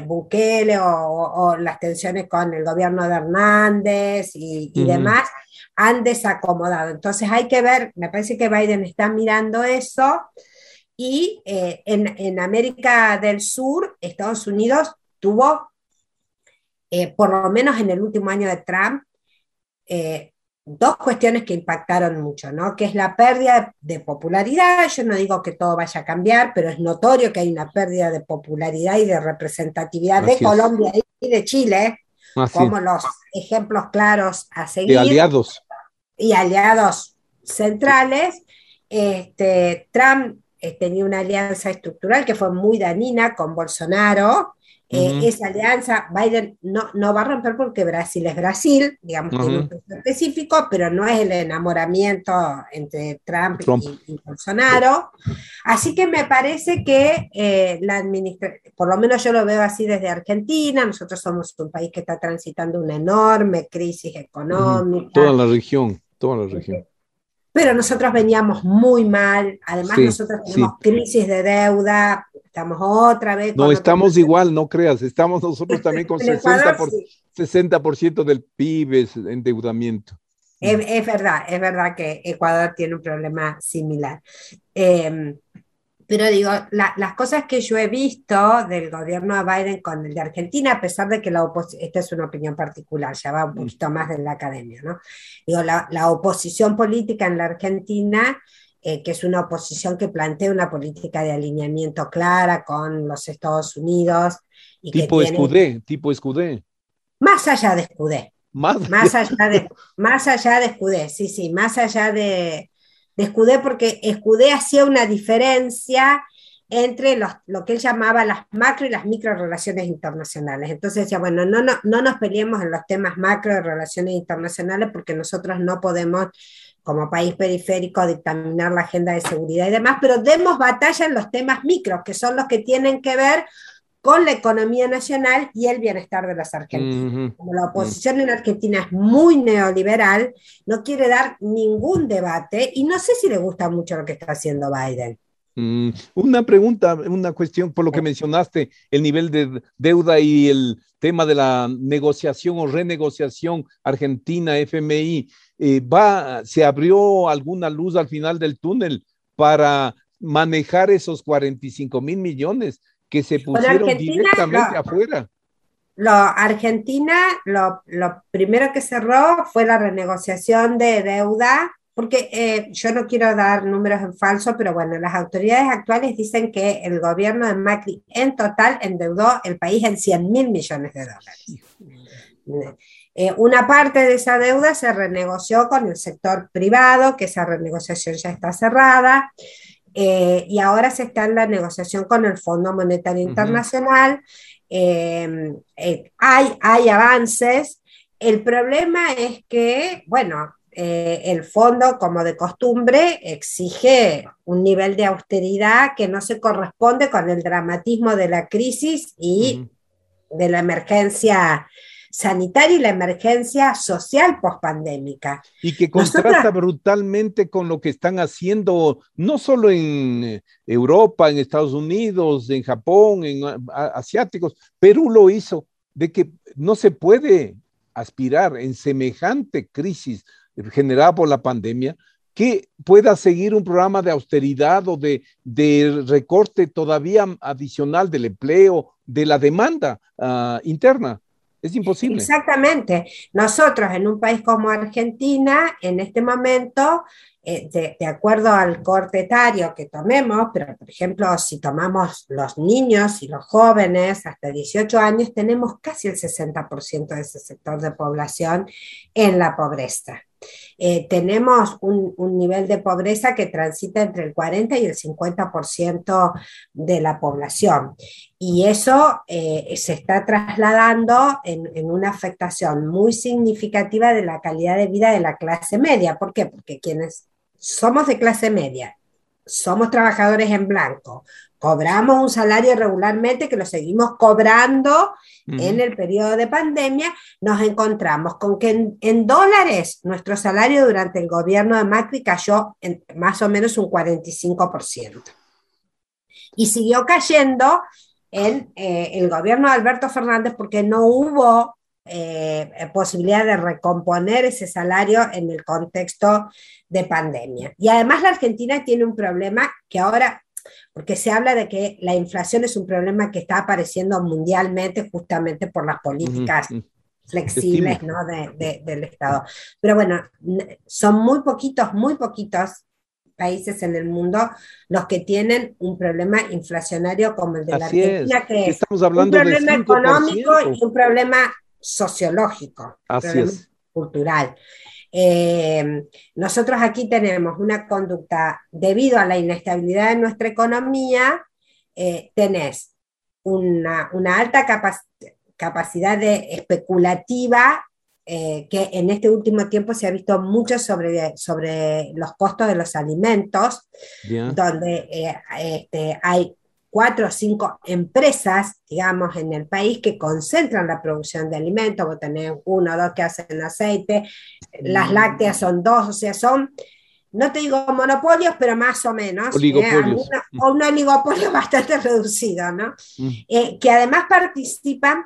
Bukele o las tensiones con el gobierno de Hernández y demás han desacomodado. Entonces hay que ver, me parece que Biden está mirando eso y en América del Sur, Estados Unidos tuvo, por lo menos en el último año de Trump, dos cuestiones que impactaron mucho, ¿no? Que es la pérdida de popularidad. Yo no digo que todo vaya a cambiar, pero es notorio que hay una pérdida de popularidad y de representatividad de Colombia y de Chile, como los ejemplos claros a seguir. Y aliados. Y aliados centrales. Trump tenía una alianza estructural que fue muy dañina con Bolsonaro. Esa alianza, Biden no va a romper porque Brasil es Brasil, digamos, tiene un peso específico, pero no es el enamoramiento entre Trump. Y Bolsonaro. Así que me parece que la administración, por lo menos yo lo veo así desde Argentina, nosotros somos un país que está transitando una enorme crisis económica. Toda la región. Pero nosotros veníamos muy mal, además nosotros tenemos crisis de deuda, estamos otra vez... No, estamos igual, no creas, estamos nosotros también con 60% del PIB es endeudamiento. Es verdad que Ecuador tiene un problema similar. Pero digo, las cosas que yo he visto del gobierno de Biden con el de Argentina, a pesar de que la oposición, esta es una opinión particular, ya va un poquito más de la academia, ¿no? Digo, la oposición política en la Argentina, que es una oposición que plantea una política de alineamiento clara con los Estados Unidos. Y tipo Escudé. Más allá de Escudé. Más allá de Escudé, porque Escudé hacía una diferencia entre lo que él llamaba las macro y las micro relaciones internacionales. Entonces decía, bueno, no nos peleemos en los temas macro de relaciones internacionales porque nosotros no podemos, como país periférico, dictaminar la agenda de seguridad y demás, pero demos batalla en los temas micro, que son los que tienen que ver con la economía nacional y el bienestar de los argentinos. Como la oposición en Argentina es muy neoliberal, no quiere dar ningún debate, y no sé si le gusta mucho lo que está haciendo Biden. Una pregunta, una cuestión, por lo que mencionaste, el nivel de deuda y el tema de la negociación o renegociación Argentina-FMI, ¿se abrió alguna luz al final del túnel para manejar esos 45,000 millones? Que se pusieron directamente afuera. Argentina, lo primero que cerró fue la renegociación de deuda, porque yo no quiero dar números en falso, pero bueno, las autoridades actuales dicen que el gobierno de Macri en total endeudó el país en $100,000 millones. Una parte de esa deuda se renegoció con el sector privado, que esa renegociación ya está cerrada. Y ahora se está en la negociación con el Fondo Monetario Internacional. Hay avances. El problema es que, bueno, el fondo, como de costumbre, exige un nivel de austeridad que no se corresponde con el dramatismo de la crisis y de la emergencia sanitaria y la emergencia social pospandémica. Y que contrasta brutalmente con lo que están haciendo, no solo en Europa, en Estados Unidos, en Japón, en asiáticos. Perú lo hizo, de que no se puede aspirar en semejante crisis generada por la pandemia, que pueda seguir un programa de austeridad o de recorte todavía adicional del empleo, de la demanda interna. Es imposible. Exactamente. Nosotros en un país como Argentina, en este momento, de acuerdo al corte etario que tomemos, pero por ejemplo, si tomamos los niños y los jóvenes hasta 18 años, tenemos casi el 60% de ese sector de población en la pobreza. Tenemos un nivel de pobreza que transita entre el 40 y el 50% de la población, y eso se está trasladando en una afectación muy significativa de la calidad de vida de la clase media. ¿Por qué? Porque quienes somos de clase media, somos trabajadores en blanco, cobramos un salario regularmente que lo seguimos cobrando en el periodo de pandemia, nos encontramos con que en dólares nuestro salario durante el gobierno de Macri cayó en más o menos un 45%. Y siguió cayendo en el gobierno de Alberto Fernández porque no hubo posibilidad de recomponer ese salario en el contexto de pandemia. Y además la Argentina tiene un problema que ahora, porque se habla de que la inflación es un problema que está apareciendo mundialmente justamente por las políticas flexibles, ¿no? Del Estado. Pero bueno, son muy poquitos países en el mundo los que tienen un problema inflacionario como el de la Argentina, que es un problema económico y un problema sociológico, cultural. Nosotros aquí tenemos una conducta, debido a la inestabilidad de nuestra economía, tenés una alta capacidad especulativa, que en este último tiempo se ha visto mucho sobre los costos de los alimentos, donde hay 4 o 5 empresas, digamos, en el país que concentran la producción de alimentos. Vos tenés 1 o 2 que hacen aceite, las lácteas son 2, o sea, son, no te digo monopolios, pero más o menos, oligopolios. Un oligopolio bastante reducido, ¿no? Que además participan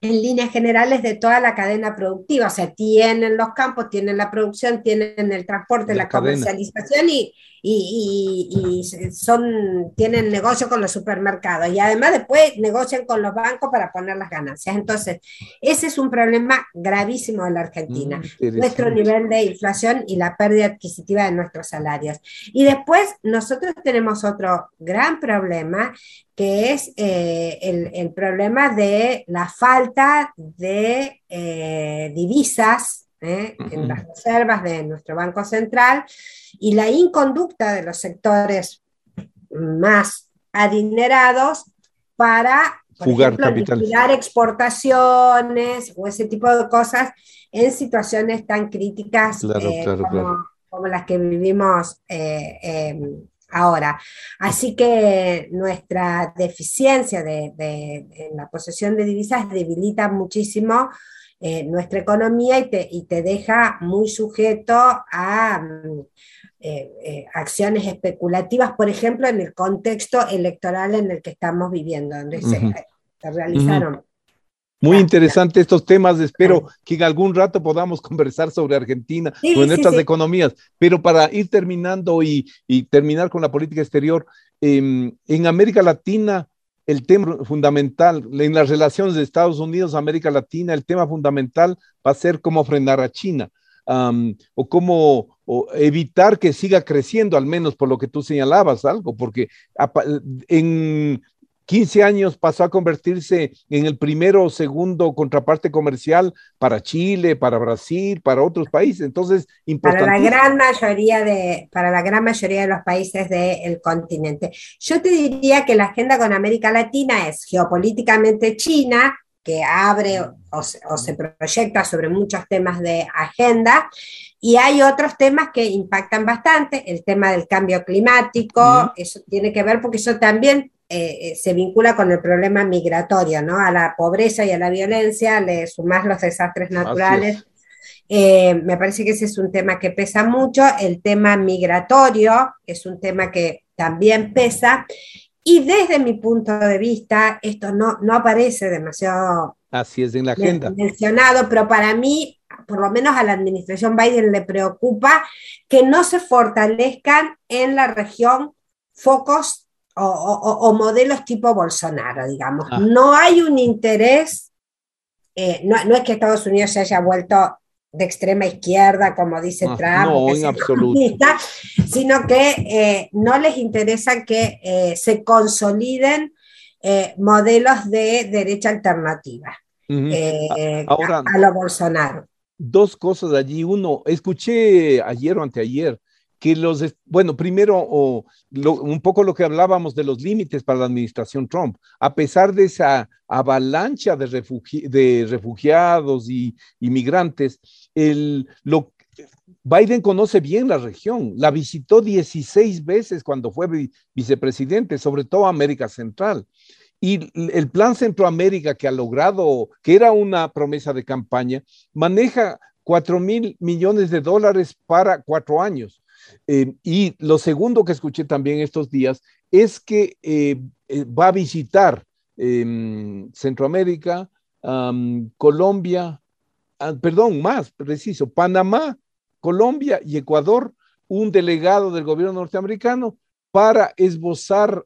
en líneas generales de toda la cadena productiva, o sea, tienen los campos, tienen la producción, tienen el transporte, la comercialización y tienen negocio con los supermercados, y además después negocian con los bancos para poner las ganancias. Entonces, ese es un problema gravísimo de la Argentina, nuestro nivel de inflación y la pérdida adquisitiva de nuestros salarios. Y después nosotros tenemos otro gran problema, que es el problema de la falta de divisas en las reservas de nuestro Banco Central y la inconducta de los sectores más adinerados para, por ejemplo, liquidar exportaciones o ese tipo de cosas en situaciones tan críticas como las que vivimos ahora. Así que nuestra deficiencia de la posesión de divisas debilita muchísimo nuestra economía y te deja muy sujeto a acciones especulativas, por ejemplo, en el contexto electoral en el que estamos viviendo, donde se realizaron. Muy interesante estos temas, espero que en algún rato podamos conversar sobre Argentina, sobre nuestras economías, pero para ir terminando y terminar con la política exterior, en América Latina el tema fundamental, en las relaciones de Estados Unidos, América Latina, el tema fundamental va a ser cómo frenar a China, o cómo evitar que siga creciendo, al menos por lo que tú señalabas algo, porque en 15 años pasó a convertirse en el primero o segundo contraparte comercial para Chile, para Brasil, para otros países. Entonces, importantísimo. Para la gran mayoría de los países del continente. Yo te diría que la agenda con América Latina es geopolíticamente China, que abre o se proyecta sobre muchos temas de agenda, y hay otros temas que impactan bastante. El tema del cambio climático, eso tiene que ver porque eso también se vincula con el problema migratorio, ¿no? A la pobreza y a la violencia le sumás los desastres naturales. Me parece que ese es un tema que pesa mucho. El tema migratorio es un tema que también pesa. Y desde mi punto de vista, esto no aparece demasiado en la agenda. Mencionado, pero para mí, por lo menos a la administración Biden le preocupa que no se fortalezcan en la región focos o modelos tipo Bolsonaro, digamos. No hay un interés, no es que Estados Unidos se haya vuelto de extrema izquierda, como dice Trump, no, en absoluto, sino que no les interesa que se consoliden modelos de derecha alternativa ahora, a lo Bolsonaro. Dos cosas allí. Uno, escuché ayer o anteayer que un poco lo que hablábamos de los límites para la administración Trump, a pesar de esa avalancha de refugiados y migrantes, Biden conoce bien la región, la visitó 16 veces cuando fue vicepresidente, sobre todo América Central. Y el plan Centroamérica que ha logrado, que era una promesa de campaña, maneja $4,000 millones para 4 años. Y lo segundo que escuché también estos días es que va a visitar Centroamérica, Colombia, Panamá, Colombia y Ecuador, un delegado del gobierno norteamericano para esbozar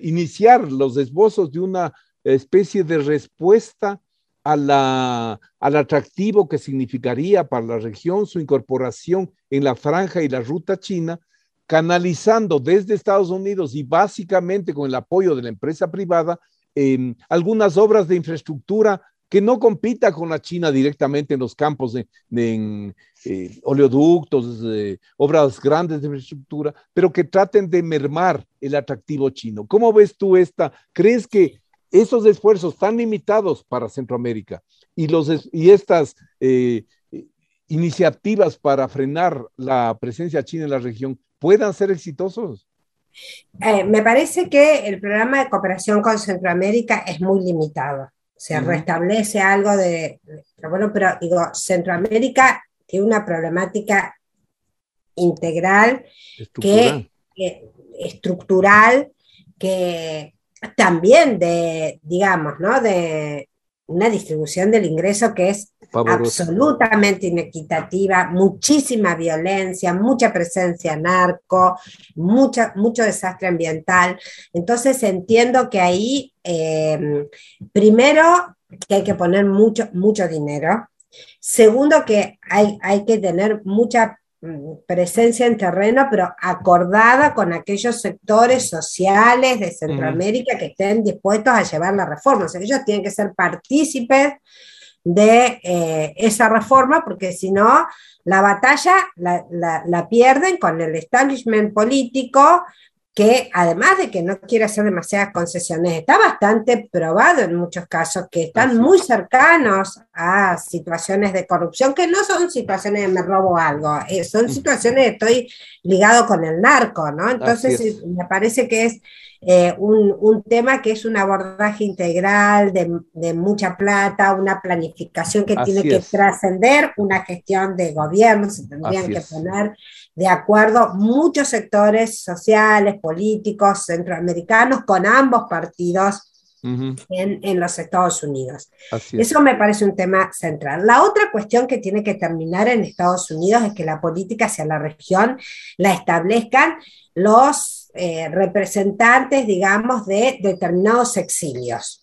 iniciar los esbozos de una especie de respuesta al atractivo que significaría para la región su incorporación en la franja y la ruta china, canalizando desde Estados Unidos y básicamente con el apoyo de la empresa privada algunas obras de infraestructura que no compita con la China directamente en los campos de oleoductos, obras grandes de infraestructura, pero que traten de mermar el atractivo chino. ¿Cómo ves tú esta? ¿Crees que esos esfuerzos tan limitados para Centroamérica y estas iniciativas para frenar la presencia china en la región puedan ser exitosos? Me parece que el programa de cooperación con Centroamérica es muy limitado. Se restablece algo de... Pero Centroamérica tiene una problemática integral, estructural, que también de una distribución del ingreso que es pavorosa, absolutamente inequitativa, muchísima violencia, mucha presencia narco, mucho desastre ambiental. Entonces entiendo que ahí... primero, que hay que poner mucho dinero. Segundo, que hay que tener mucha presencia en terreno, pero acordada con aquellos sectores sociales de Centroamérica que estén dispuestos a llevar la reforma. O sea, ellos tienen que ser partícipes de esa reforma, porque si no, la batalla la pierden con el establishment político, que además de que no quiere hacer demasiadas concesiones, está bastante probado en muchos casos que están muy cercanos a situaciones de corrupción, que no son situaciones de me robo algo, son situaciones de estoy ligado con el narco, ¿no? Entonces me parece que es un tema que es un abordaje integral de mucha plata, una planificación que tiene que trascender una gestión de gobierno. Se tendrían que poner de acuerdo muchos sectores sociales, políticos, centroamericanos, con ambos partidos en los Estados Unidos. Eso me parece un tema central. La otra cuestión que tiene que terminar en Estados Unidos es que la política hacia la región la establezcan los representantes, de determinados exilios.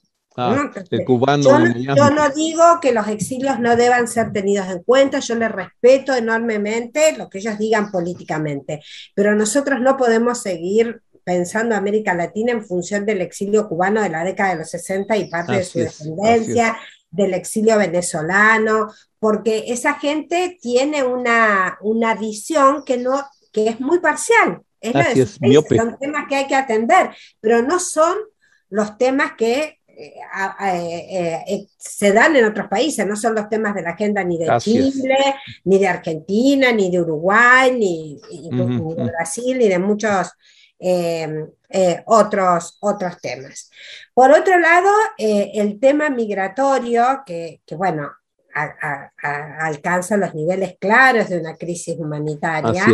El cubano, yo no digo que los exilios no deban ser tenidos en cuenta, yo les respeto enormemente lo que ellos digan políticamente, pero nosotros no podemos seguir pensando América Latina en función del exilio cubano de la década de los 60 y parte de su descendencia, del exilio venezolano, porque esa gente tiene una visión que es muy parcial, son temas que hay que atender, pero no son los temas que se dan en otros países, no son los temas de la agenda ni de Chile, ni de Argentina, ni de Uruguay, ni de Brasil, ni de muchos otros temas. Por otro lado, el tema migratorio, que alcanza los niveles claros de una crisis humanitaria.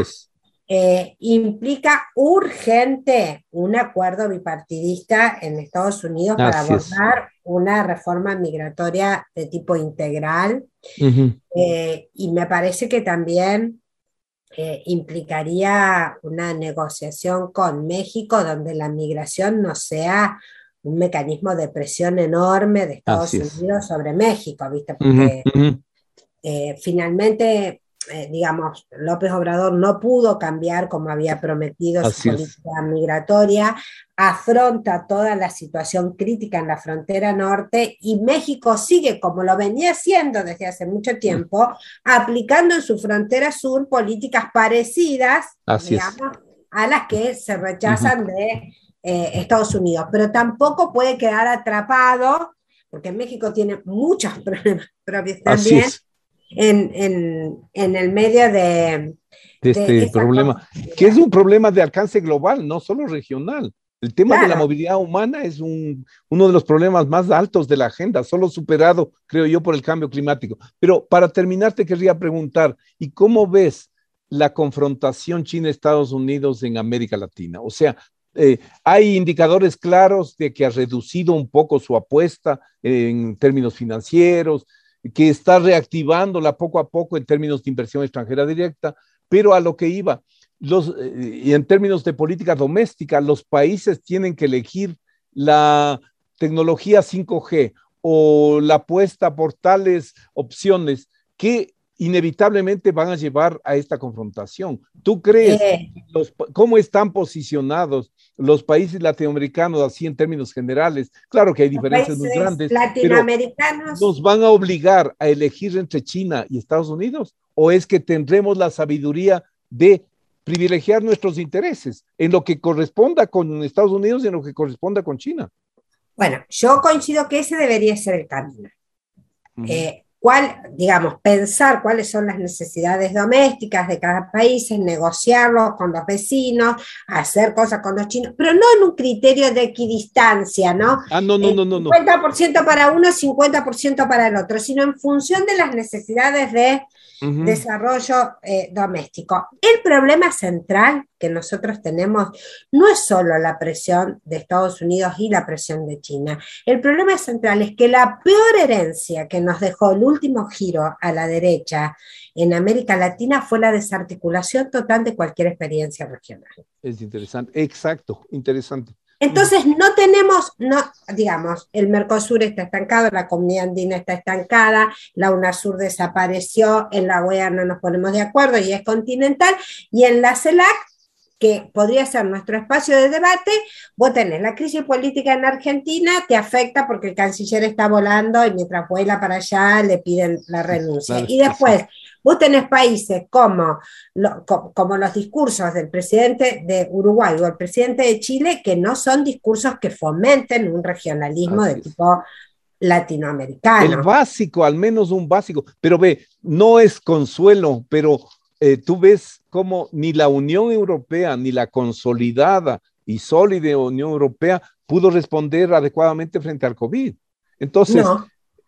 Implica urgente un acuerdo bipartidista en Estados Unidos para abordar una reforma migratoria de tipo integral, y me parece que también implicaría una negociación con México donde la migración no sea un mecanismo de presión enorme de Estados Unidos sobre México, ¿viste? Porque finalmente... López Obrador no pudo cambiar como había prometido su política migratoria, afronta toda la situación crítica en la frontera norte y México sigue, como lo venía haciendo desde hace mucho tiempo, aplicando en su frontera sur políticas parecidas a las que se rechazan de Estados Unidos, pero tampoco puede quedar atrapado, porque México tiene muchos problemas propios también, en el medio de este problema, que es un problema de alcance global, no solo regional. El tema de la movilidad humana es uno de los problemas más altos de la agenda, solo superado, creo yo, por el cambio climático. Pero para terminar te querría preguntar, ¿y cómo ves la confrontación China-Estados Unidos en América Latina? O sea, hay indicadores claros de que ha reducido un poco su apuesta en términos financieros, que está reactivándola poco a poco en términos de inversión extranjera directa, pero a lo que iba, y en términos de política doméstica, los países tienen que elegir la tecnología 5G o la apuesta por tales opciones que inevitablemente van a llevar a esta confrontación. ¿Tú crees cómo están posicionados los países latinoamericanos así en términos generales? Claro que hay diferencias muy grandes, latinoamericanos, pero ¿nos van a obligar a elegir entre China y Estados Unidos? ¿O es que tendremos la sabiduría de privilegiar nuestros intereses en lo que corresponda con Estados Unidos y en lo que corresponda con China? Bueno, yo coincido que ese debería ser el camino. Pensar cuáles son las necesidades domésticas de cada país, negociarlos con los vecinos, hacer cosas con los chinos, pero no en un criterio de equidistancia, ¿no? No. 50% para uno, 50% para el otro, sino en función de las necesidades de desarrollo doméstico. El problema central que nosotros tenemos no es solo la presión de Estados Unidos y la presión de China. El problema central es que la peor herencia que nos dejó el último giro a la derecha en América Latina fue la desarticulación total de cualquier experiencia regional. Es interesante, exacto, interesante. Entonces no tenemos, el Mercosur está estancado, la Comunidad Andina está estancada, la UNASUR desapareció, en la OEA no nos ponemos de acuerdo y es continental, y en la CELAC, que podría ser nuestro espacio de debate, vos tenés la crisis política en Argentina, te afecta porque el canciller está volando y mientras vuela para allá le piden la renuncia. Claro, y después vos tenés países como los discursos del presidente de Uruguay o el presidente de Chile, que no son discursos que fomenten un regionalismo de tipo latinoamericano. El básico, al menos un básico, pero no es consuelo, pero... tú ves cómo ni la Unión Europea, ni la consolidada y sólida Unión Europea pudo responder adecuadamente frente al COVID. Entonces,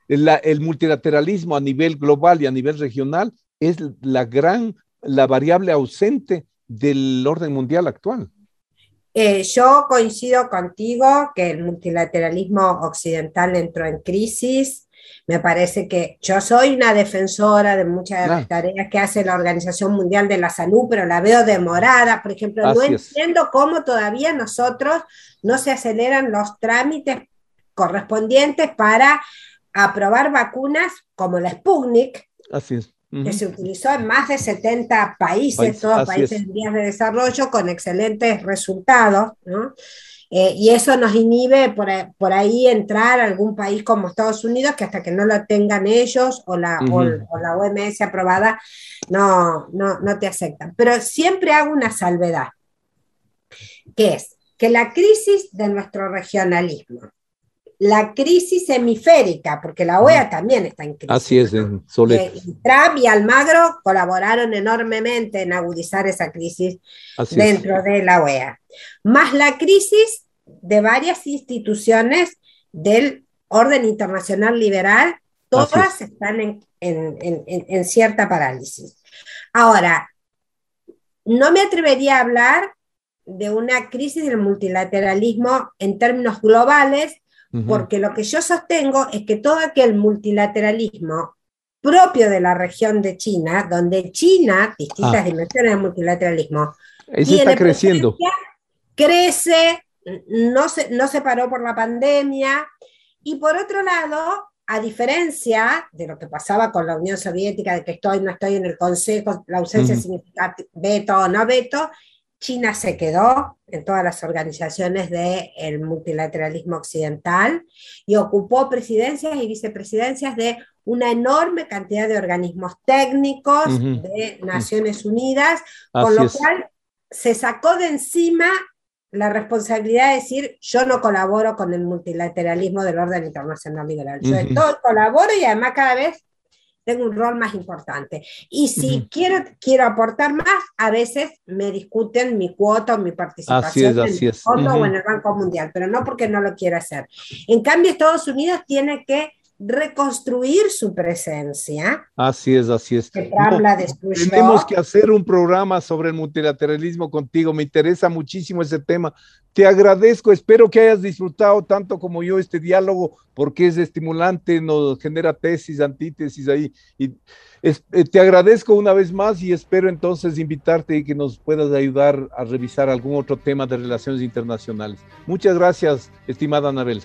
el multilateralismo a nivel global y a nivel regional es la variable ausente del orden mundial actual. Yo coincido contigo que el multilateralismo occidental entró en crisis. Me parece que yo soy una defensora de muchas de las tareas que hace la Organización Mundial de la Salud, pero la veo demorada. Por ejemplo, entiendo cómo todavía nosotros no se aceleran los trámites correspondientes para aprobar vacunas como la Sputnik, que se utilizó en más de 70 países, todos países en vías de desarrollo, con excelentes resultados, ¿no? Y eso nos inhibe por ahí entrar a algún país como Estados Unidos, que hasta que no lo tengan ellos o la OMS aprobada no te aceptan. Pero siempre hago una salvedad, que es que la crisis de nuestro regionalismo, la crisis hemisférica, porque la OEA también está en crisis. Así es, Trump y Almagro colaboraron enormemente en agudizar esa crisis de la OEA. Más la crisis de varias instituciones del orden internacional liberal, todas están en cierta parálisis. Ahora, no me atrevería a hablar de una crisis del multilateralismo en términos globales, porque lo que yo sostengo es que todo aquel multilateralismo propio de la región de China, donde China, distintas dimensiones del multilateralismo, está creciendo. Crece, no se paró por la pandemia, y por otro lado, a diferencia de lo que pasaba con la Unión Soviética, de que no estoy en el Consejo, la ausencia significa veto o no veto, China se quedó en todas las organizaciones del multilateralismo occidental y ocupó presidencias y vicepresidencias de una enorme cantidad de organismos técnicos de Naciones Unidas, con lo cual se sacó de encima la responsabilidad de decir: yo no colaboro con el multilateralismo del orden internacional liberal. Yo colaboro y además cada vez tengo un rol más importante. Y si quiero aportar más, a veces me discuten mi cuota o mi participación en el fondo o en el Banco Mundial, pero no porque no lo quiera hacer. En cambio, Estados Unidos tiene que reconstruir su presencia. Así es. Que Trump la destruyó. Tenemos que hacer un programa sobre el multilateralismo contigo. Me interesa muchísimo ese tema. Te agradezco. Espero que hayas disfrutado tanto como yo este diálogo, porque es estimulante, nos genera tesis, antítesis ahí. Y te agradezco una vez más y espero entonces invitarte y que nos puedas ayudar a revisar algún otro tema de relaciones internacionales. Muchas gracias, estimada Anabel.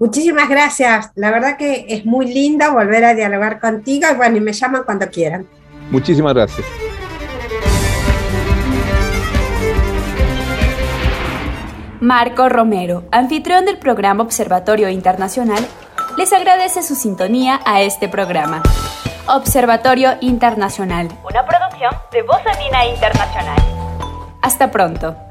Muchísimas gracias, la verdad que es muy lindo volver a dialogar contigo y bueno, y me llaman cuando quieran. Muchísimas gracias. Marco Romero, anfitrión del programa Observatorio Internacional, les agradece su sintonía a este programa. Observatorio Internacional, una producción de Voz Andina Internacional. Hasta pronto.